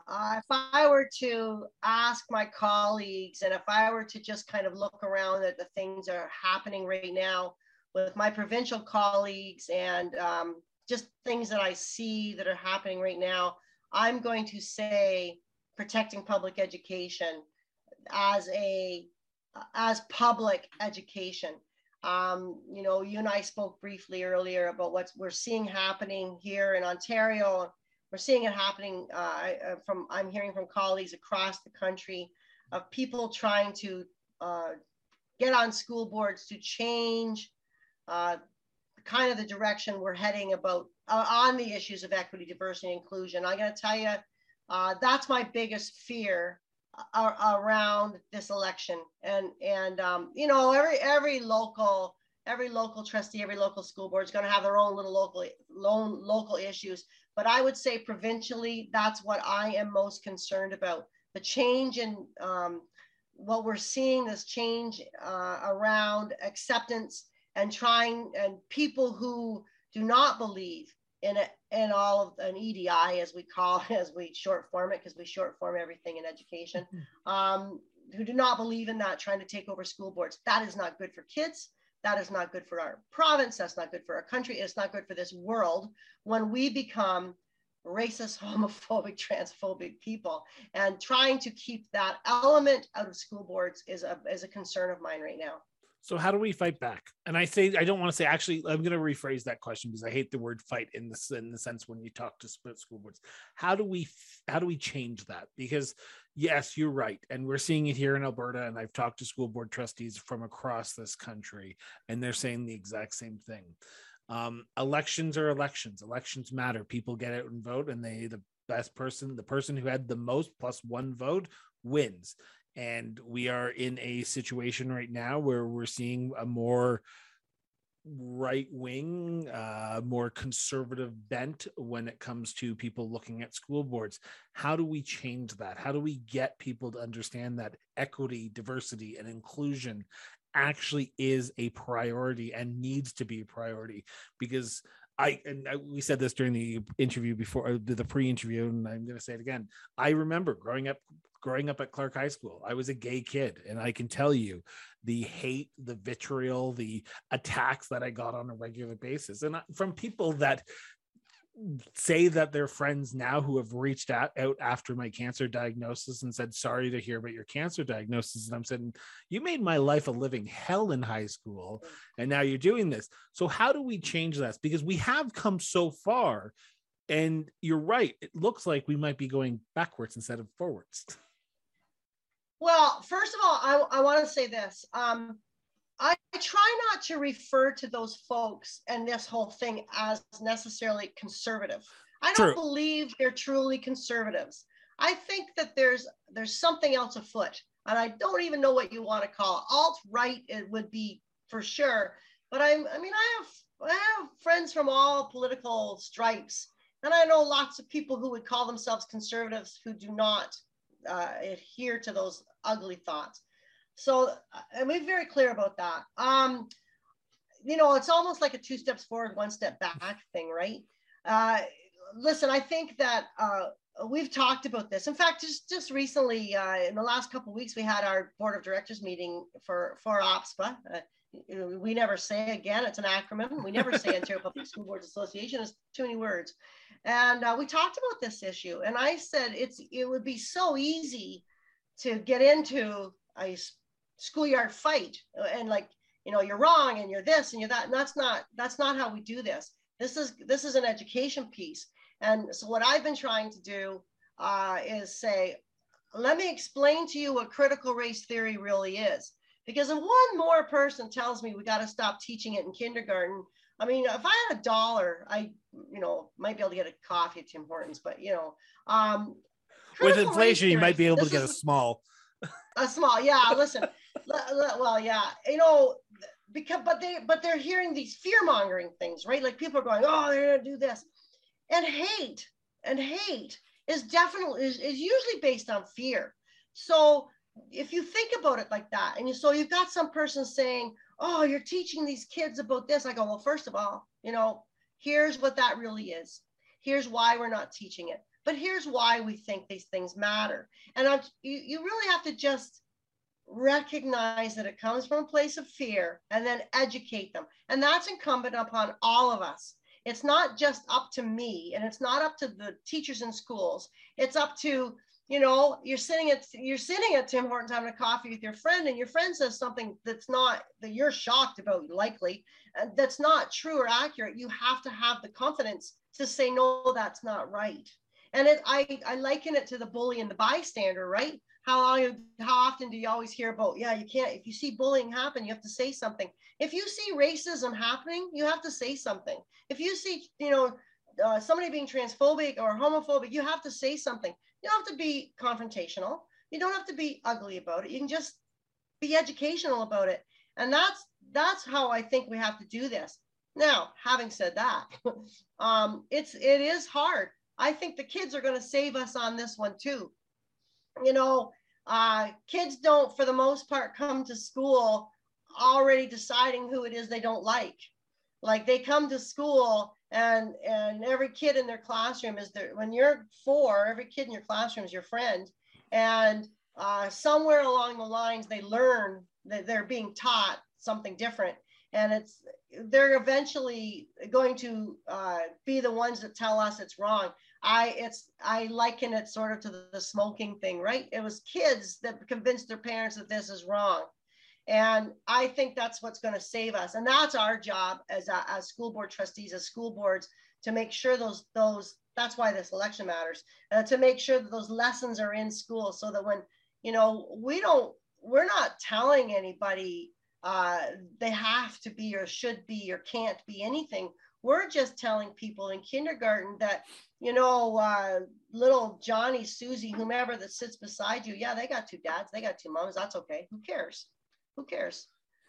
uh, if I were to ask my colleagues, and if I were to just kind of look around at the things that are happening right now with my provincial colleagues and um, just things that I see that are happening right now, I'm going to say protecting public education as a, as public education. Um, you know, you and I spoke briefly earlier about what we're seeing happening here in Ontario. We're seeing it happening uh, from, I'm hearing from colleagues across the country of people trying to uh, get on school boards to change uh, kind of the direction we're heading about uh, on the issues of equity, diversity, and inclusion. I'm going to tell you, uh, that's my biggest fear uh, around this election. And, and um, you know, every, every local, every local trustee, every local school board is going to have their own little local, lone, local issues. But I would say provincially, that's what I am most concerned about. The change in um, what we're seeing, this change uh, around acceptance and trying, and people who do not believe in it, in all of an E D I, as we call it, as we short form it, because we short form everything in education, um, who do not believe in that, trying to take over school boards. That is not good for kids. That is not good for our province. That's not good for our country. It's not good for this world when we become racist, homophobic, transphobic people. And trying to keep that element out of school boards is a, is a concern of mine right now. So how do we fight back? And I say, I don't want to say, actually, I'm going to rephrase that question because I hate the word fight in this, in the sense when you talk to split school boards. How do we, how do we change that? Because yes, you're right. And we're seeing it here in Alberta. And I've talked to school board trustees from across this country, and they're saying the exact same thing. Um, elections are elections. Elections matter. People get out and vote, and they, the best person, the person who had the most plus one vote wins. And we are in a situation right now where we're seeing a more right-wing, uh, more conservative bent when it comes to people looking at school boards. How do we change that? How do we get people to understand that equity, diversity, and inclusion actually is a priority and needs to be a priority? Because I, and I, we said this during the interview before, the pre-interview, and I'm going to say it again. I remember growing up, growing up at Clark High School, I was a gay kid. And I can tell you the hate, the vitriol, the attacks that I got on a regular basis. And I, from people that say that they're friends now who have reached out, out after my cancer diagnosis and said, sorry to hear about your cancer diagnosis. And I'm saying, you made my life a living hell in high school. And now you're doing this. So how do we change that? Because we have come so far, and you're right. It looks like we might be going backwards instead of forwards. Well, first of all, I, I want to say this. Um, I try not to refer to those folks and this whole thing as necessarily conservative. I don't True. believe they're truly conservatives. I think that there's there's something else afoot, and I don't even know what you want to call it. Alt-right it would be for sure. But I'm, I mean, I have, I have friends from all political stripes, and I know lots of people who would call themselves conservatives who do not uh, adhere to those ugly thoughts. So, and we're very clear about that. Um, you know, it's almost like a two steps forward, one step back thing, right? Uh, listen, I think that uh, we've talked about this. In fact, just, just recently, uh, in the last couple of weeks, we had our board of directors meeting for, for O P S P A. Uh, we never say again, it's an acronym. We never say Ontario Public School Boards Association. It's too many words. And uh, we talked about this issue. And I said, it's it would be so easy to get into a schoolyard fight and like, you know, you're wrong and you're this and you're that, and that's not that's not how we do this. This is this is an education piece. And so what I've been trying to do uh, is say, let me explain to you what critical race theory really is. Because if one more person tells me we got to stop teaching it in kindergarten, I mean, if I had a dollar, I, you know, might be able to get a coffee at Tim Hortons, but you know, um, with inflation, theory, you might be able to get is, a small. A small, yeah. Listen, well, yeah, you know, because but they but they're hearing these fear-mongering things, right? Like people are going, oh, they're gonna do this, and hate and hate is definitely is, is usually based on fear. So if you think about it like that, and you, so you've got some person saying, oh, you're teaching these kids about this. I go, well, first of all, you know, here's what that really is. Here's why we're not teaching it. But here's why we think these things matter. And I'm, you, you really have to just recognize that it comes from a place of fear and then educate them. And that's incumbent upon all of us. It's not just up to me, and it's not up to the teachers in schools. It's up to, you know, you're sitting at, you're sitting at Tim Hortons having a coffee with your friend, and your friend says something that's not, that you're shocked about likely, and that's not true or accurate. You have to have the confidence to say, no, that's not right. And it, I, I liken it to the bully and the bystander, right? How long, how often do you always hear about, yeah, you can't, if you see bullying happen, you have to say something. If you see racism happening, you have to say something. If you see, you know, uh, somebody being transphobic or homophobic, you have to say something. You don't have to be confrontational. You don't have to be ugly about it. You can just be educational about it. And that's, that's how I think we have to do this. Now, having said that, um, it's, it is hard. I think the kids are going to save us on this one too. You know, uh, kids don't, for the most part, come to school already deciding who it is they don't like. Like they come to school and and every kid in their classroom is there. When you're four, every kid in your classroom is your friend. And uh, somewhere along the lines, they learn that they're being taught something different. And it's they're eventually going to uh, be the ones that tell us it's wrong. I it's I liken it sort of to the, the smoking thing, right? It was kids that convinced their parents that this is wrong. And I think that's what's going to save us. And that's our job as, a, as school board trustees, as school boards, to make sure those, those that's why this election matters, uh, to make sure that those lessons are in school so that when, you know, we don't, we're not telling anybody uh, they have to be or should be or can't be anything. We're just telling people in kindergarten that, you know, uh, little Johnny, Susie, whomever that sits beside you, yeah, they got two dads, they got two moms, that's okay. Who cares? Who cares?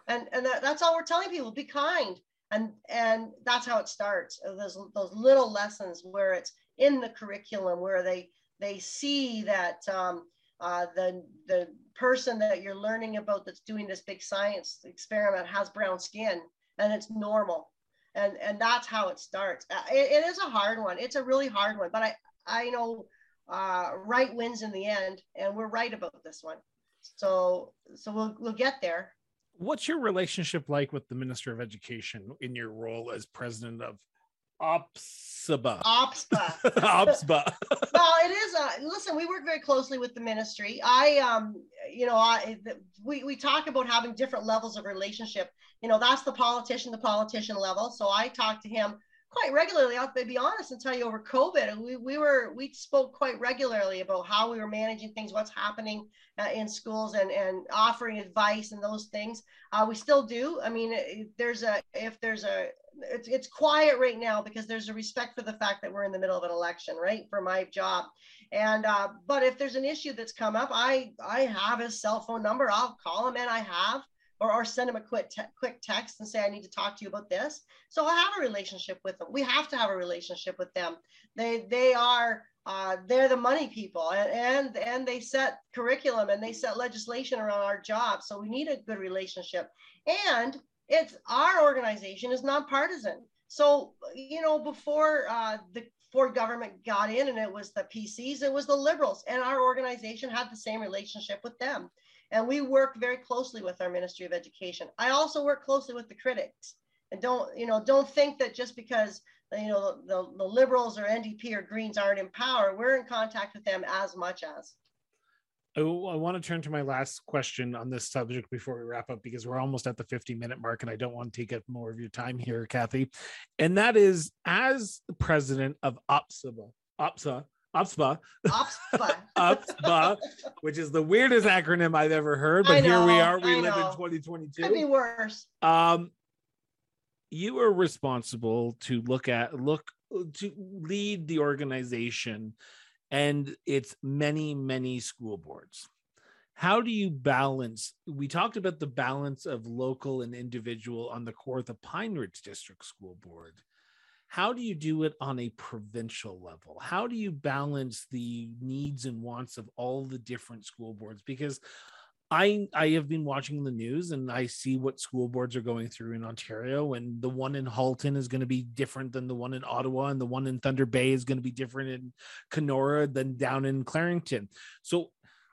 And and that, that's all we're telling people, be kind. And and that's how it starts. Those, those little lessons where it's in the curriculum, where they they see that um, uh, the, the person that you're learning about that's doing this big science experiment has brown skin and it's normal. And, and that's how it starts. It, it is a hard one. It's a really hard one, but I, I know uh, right wins in the end, and we're right about this one. So, so we'll, we'll get there. What's your relationship like with the Minister of Education in your role as president of OPSBA? OPSBA. OPSBA. Well, it is a, listen, we work very closely with the ministry. I, um, you know, I, we, we talk about having different levels of relationship. You know, that's the politician, the politician level. So I talk to him quite regularly. I'll be honest and tell you, over COVID, we, we were, we spoke quite regularly about how we were managing things, what's happening uh, in schools, and, and offering advice and those things. Uh, we still do. I mean, there's a, if there's a, It's, it's quiet right now because there's a respect for the fact that we're in the middle of an election, right, for my job. And uh, but if there's an issue that's come up, I I have his cell phone number. I'll call him, and I have, or, or send him a quick te- quick text and say, I need to talk to you about this. So I have a relationship with them. We have to have a relationship with them. They they are uh, they're the money people, and, and and they set curriculum and they set legislation around our job. So we need a good relationship. And it's our organization is nonpartisan. So, you know, before uh, the Ford government got in and it was the P Cs, it was the Liberals, and our organization had the same relationship with them. And we work very closely with our Ministry of Education. I also work closely with the critics, and don't, you know, don't think that just because, you know, the, the Liberals or N D P or Greens aren't in power, we're in contact with them as much as. I want to turn to my last question on this subject before we wrap up, because we're almost at the fifty minute mark and I don't want to take up more of your time here, Kathy. And that is, as the president of OPSBA, OPSBA, OPSBA, OPSBA. OPSBA, which is the weirdest acronym I've ever heard, but know, here we are, we I live know. in twenty twenty-two. Could be worse. Um, you are responsible to look at, look, to lead the organization and it's many, many school boards. How do you balance? We talked about the balance of local and individual on the Kawartha Pine Ridge District School Board. How do you do it on a provincial level? How do you balance the needs and wants of all the different school boards? Because I, I have been watching the news and I see what school boards are going through in Ontario, and the one in Halton is going to be different than the one in Ottawa, and the one in Thunder Bay is going to be different in Kenora than down in Clarington. So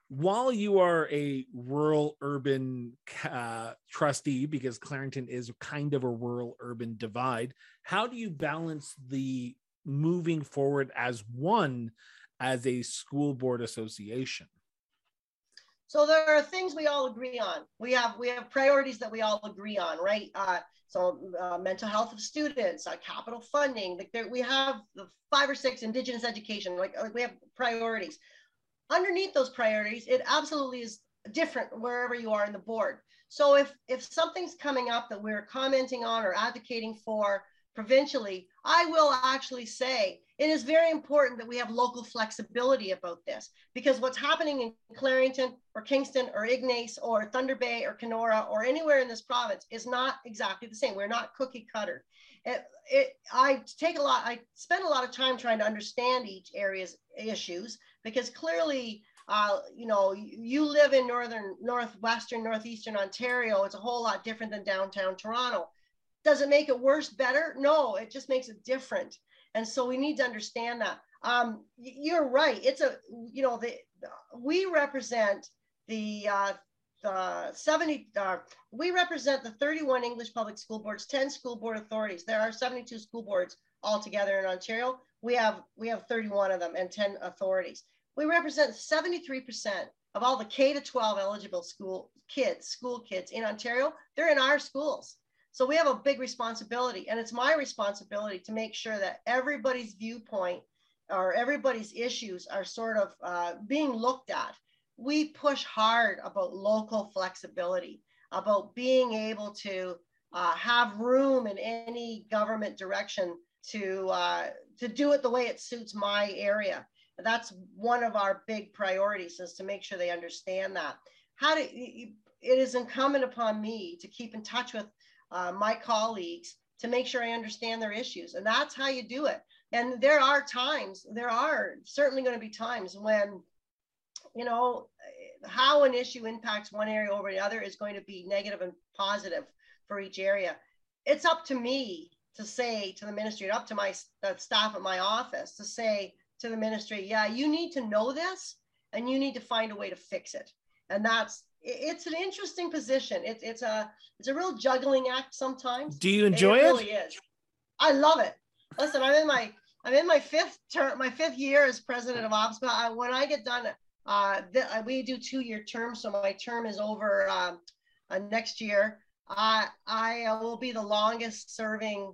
while you are a rural urban uh, trustee, because Clarington is kind of a rural urban divide, how do you balance the moving forward as one, as a school board association? So there are things we all agree on. We have we have priorities that we all agree on, right? Uh, so uh, mental health of students, uh, capital funding. Like there, we have the five or six Indigenous education. Like, like we have priorities. Underneath those priorities, it absolutely is different wherever you are in the board. So if if something's coming up that we're commenting on or advocating for provincially, I will actually say, it is very important that we have local flexibility about this, because what's happening in Clarington or Kingston or Ignace or Thunder Bay or Kenora or anywhere in this province is not exactly the same. We're not cookie cutter. It, it, I take a lot, I spend a lot of time trying to understand each area's issues, because clearly, uh, you know, you live in northern, northwestern, northeastern Ontario. It's a whole lot different than downtown Toronto. Does it make it worse, better? No, it just makes it different. And so we need to understand that. Um, you're right. It's a, you know, the, the, we represent the, uh, the seventy, uh, we represent the thirty-one English public school boards, ten school board authorities. There are seventy-two school boards altogether in Ontario. We have, we have thirty-one of them and ten authorities. We represent seventy-three percent of all the K to twelve eligible school kids, school kids in Ontario. They're in our schools. So we have a big responsibility, and it's my responsibility to make sure that everybody's viewpoint or everybody's issues are sort of uh, being looked at. We push hard about local flexibility. about being able to uh, have room in any government direction to, uh, to do it the way it suits my area. That's one of our big priorities, is to make sure they understand that. How do, it is incumbent upon me to keep in touch with uh, my colleagues to make sure I understand their issues. And that's how you do it. And there are times, there are certainly going to be times when, you know, how an issue impacts one area over the other is going to be negative and positive for each area. It's up to me to say to the ministry, up to my the staff at my office to say to the ministry, yeah, you need to know this and you need to find a way to fix it. And that's, it's an interesting position. It's it's a it's a real juggling act sometimes. Do you enjoy it? It really is. I love it. Listen, I'm in my I'm in my fifth term, my fifth year as president of O P S B A. I, when I get done, uh, I, we do two year terms, so my term is over um, uh, next year. I I will be the longest serving,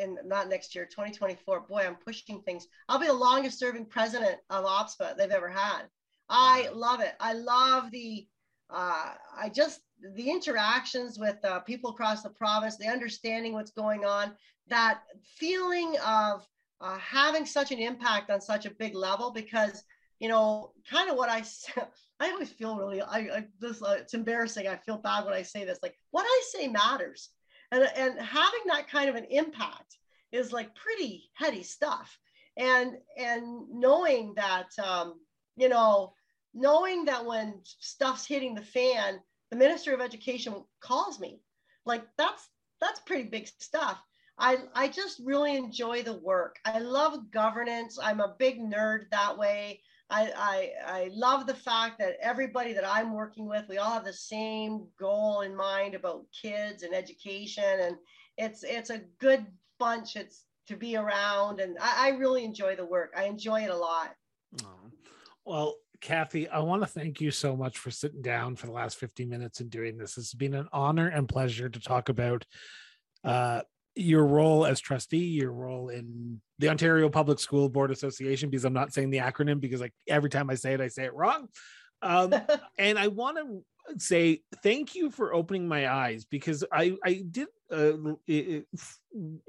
and uh, not next year, twenty twenty-four. Boy, I'm pushing things. I'll be the longest serving president of O P S B A they've ever had. I love it. I love the. Uh, I just the interactions with uh, people across the province, the understanding what's going on, that feeling of uh, having such an impact on such a big level, because, you know, kind of what I I always feel really, I, I this uh, it's embarrassing. I feel bad when I say this, like what I say matters, and and having that kind of an impact is like pretty heady stuff, and and knowing that um, you know. knowing that when stuff's hitting the fan, the Minister of Education calls me. Like that's, that's pretty big stuff. I, I just really enjoy the work. I love governance. I'm a big nerd that way. I, I, I love the fact that everybody that I'm working with, we all have the same goal in mind about kids and education. And it's, it's a good bunch it's to be around. And I, I really enjoy the work. I enjoy it a lot. Aww. Well, Kathy, I want to thank you so much for sitting down for the last fifteen minutes and doing this. It's been an honor and pleasure to talk about uh, your role as trustee, your role in the Ontario Public School Board Association, because I'm not saying the acronym because like every time I say it, I say it wrong. Um, and I want to say thank you for opening my eyes, because I, I did, uh, it,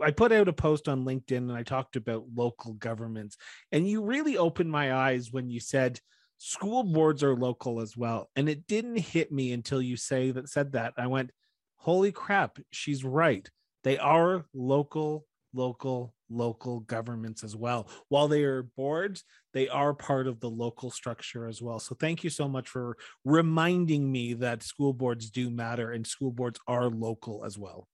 I put out a post on LinkedIn and I talked about local governments, and you really opened my eyes when you said, school boards are local as well. And it didn't hit me until you say that said that. I went, holy crap, she's right. They are local, local, local governments as well. While they are boards, they are part of the local structure as well. So thank you so much for reminding me that school boards do matter and school boards are local as well.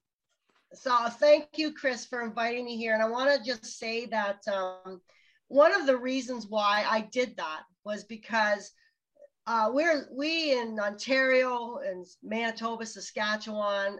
So thank you, Chris, for inviting me here. And I want to just say that um, one of the reasons why I did that was because uh, we're, we in Ontario and Manitoba, Saskatchewan,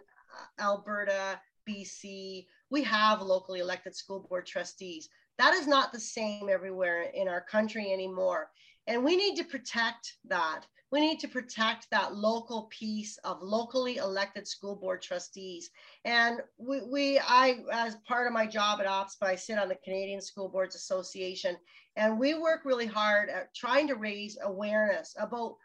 Alberta, B C, we have locally elected school board trustees. That is not the same everywhere in our country anymore. And we need to protect that. We need to protect that local piece of locally elected school board trustees. And we, we I, as part of my job at O P S B A, I sit on the Canadian School Boards Association, and we work really hard at trying to raise awareness about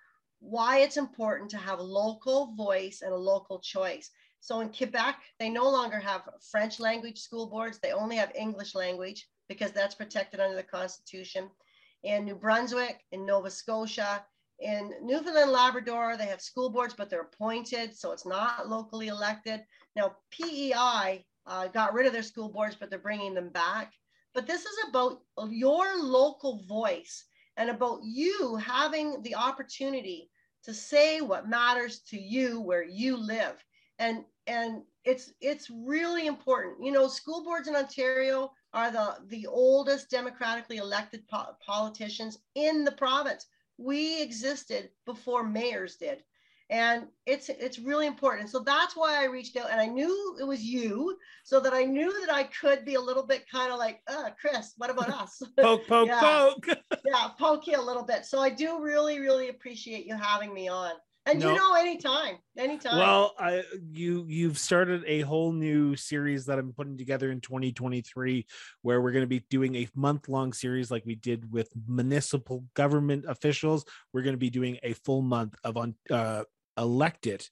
why it's important to have a local voice and a local choice. So in Quebec, they no longer have French language school boards. They only have English language because that's protected under the Constitution. In New Brunswick, in Nova Scotia, in Newfoundland, Labrador, they have school boards, but they're appointed, so it's not locally elected. Now, P E I uh, got rid of their school boards, but they're bringing them back. But this is about your local voice and about you having the opportunity to say what matters to you where you live. And, and it's, it's really important. You know, school boards in Ontario are the, the oldest democratically elected po- politicians in the province. We existed before mayors did. And it's it's really important. And so that's why I reached out, and I knew it was you, so that I knew that I could be a little bit kind of like, uh, Chris, what about us? Poke, poke, yeah. poke. yeah, poke you a little bit. So I do really, really appreciate you having me on. And no. you know, anytime, anytime. Well, I, you, you've started a whole new series that I'm putting together in twenty twenty-three, where we're going to be doing a month-long series like we did with municipal government officials. We're going to be doing a full month of un, uh, elected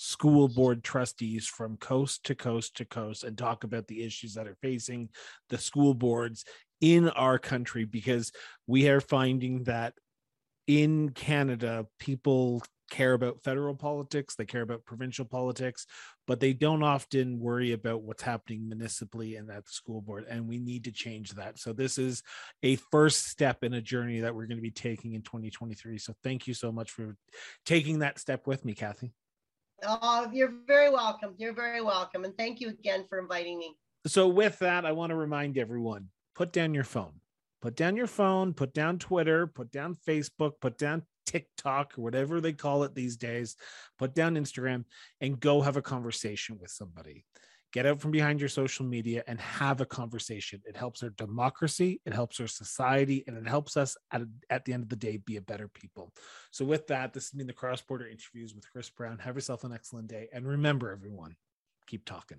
school board trustees from coast to coast to coast and talk about the issues that are facing the school boards in our country, because we are finding that in Canada, people care about federal politics, they care about provincial politics, but they don't often worry about what's happening municipally and at the school board, and we need to change that. So this is a first step in a journey that we're going to be taking in twenty twenty-three. So thank you so much for taking that step with me, Kathy. Oh, you're very welcome. You're very welcome. And thank you again for inviting me. So with that, I want to remind everyone, put down your phone, put down your phone, put down Twitter, put down Facebook, put down TikTok, or whatever they call it these days, put down Instagram and go have a conversation with somebody. Get out from behind your social media and have a conversation. It helps our democracy, it helps our society, and it helps us at, at the end of the day be a better people. So with that, this has been the Cross Border Interviews with Chris Brown. Have yourself an excellent day. And remember, everyone, keep talking.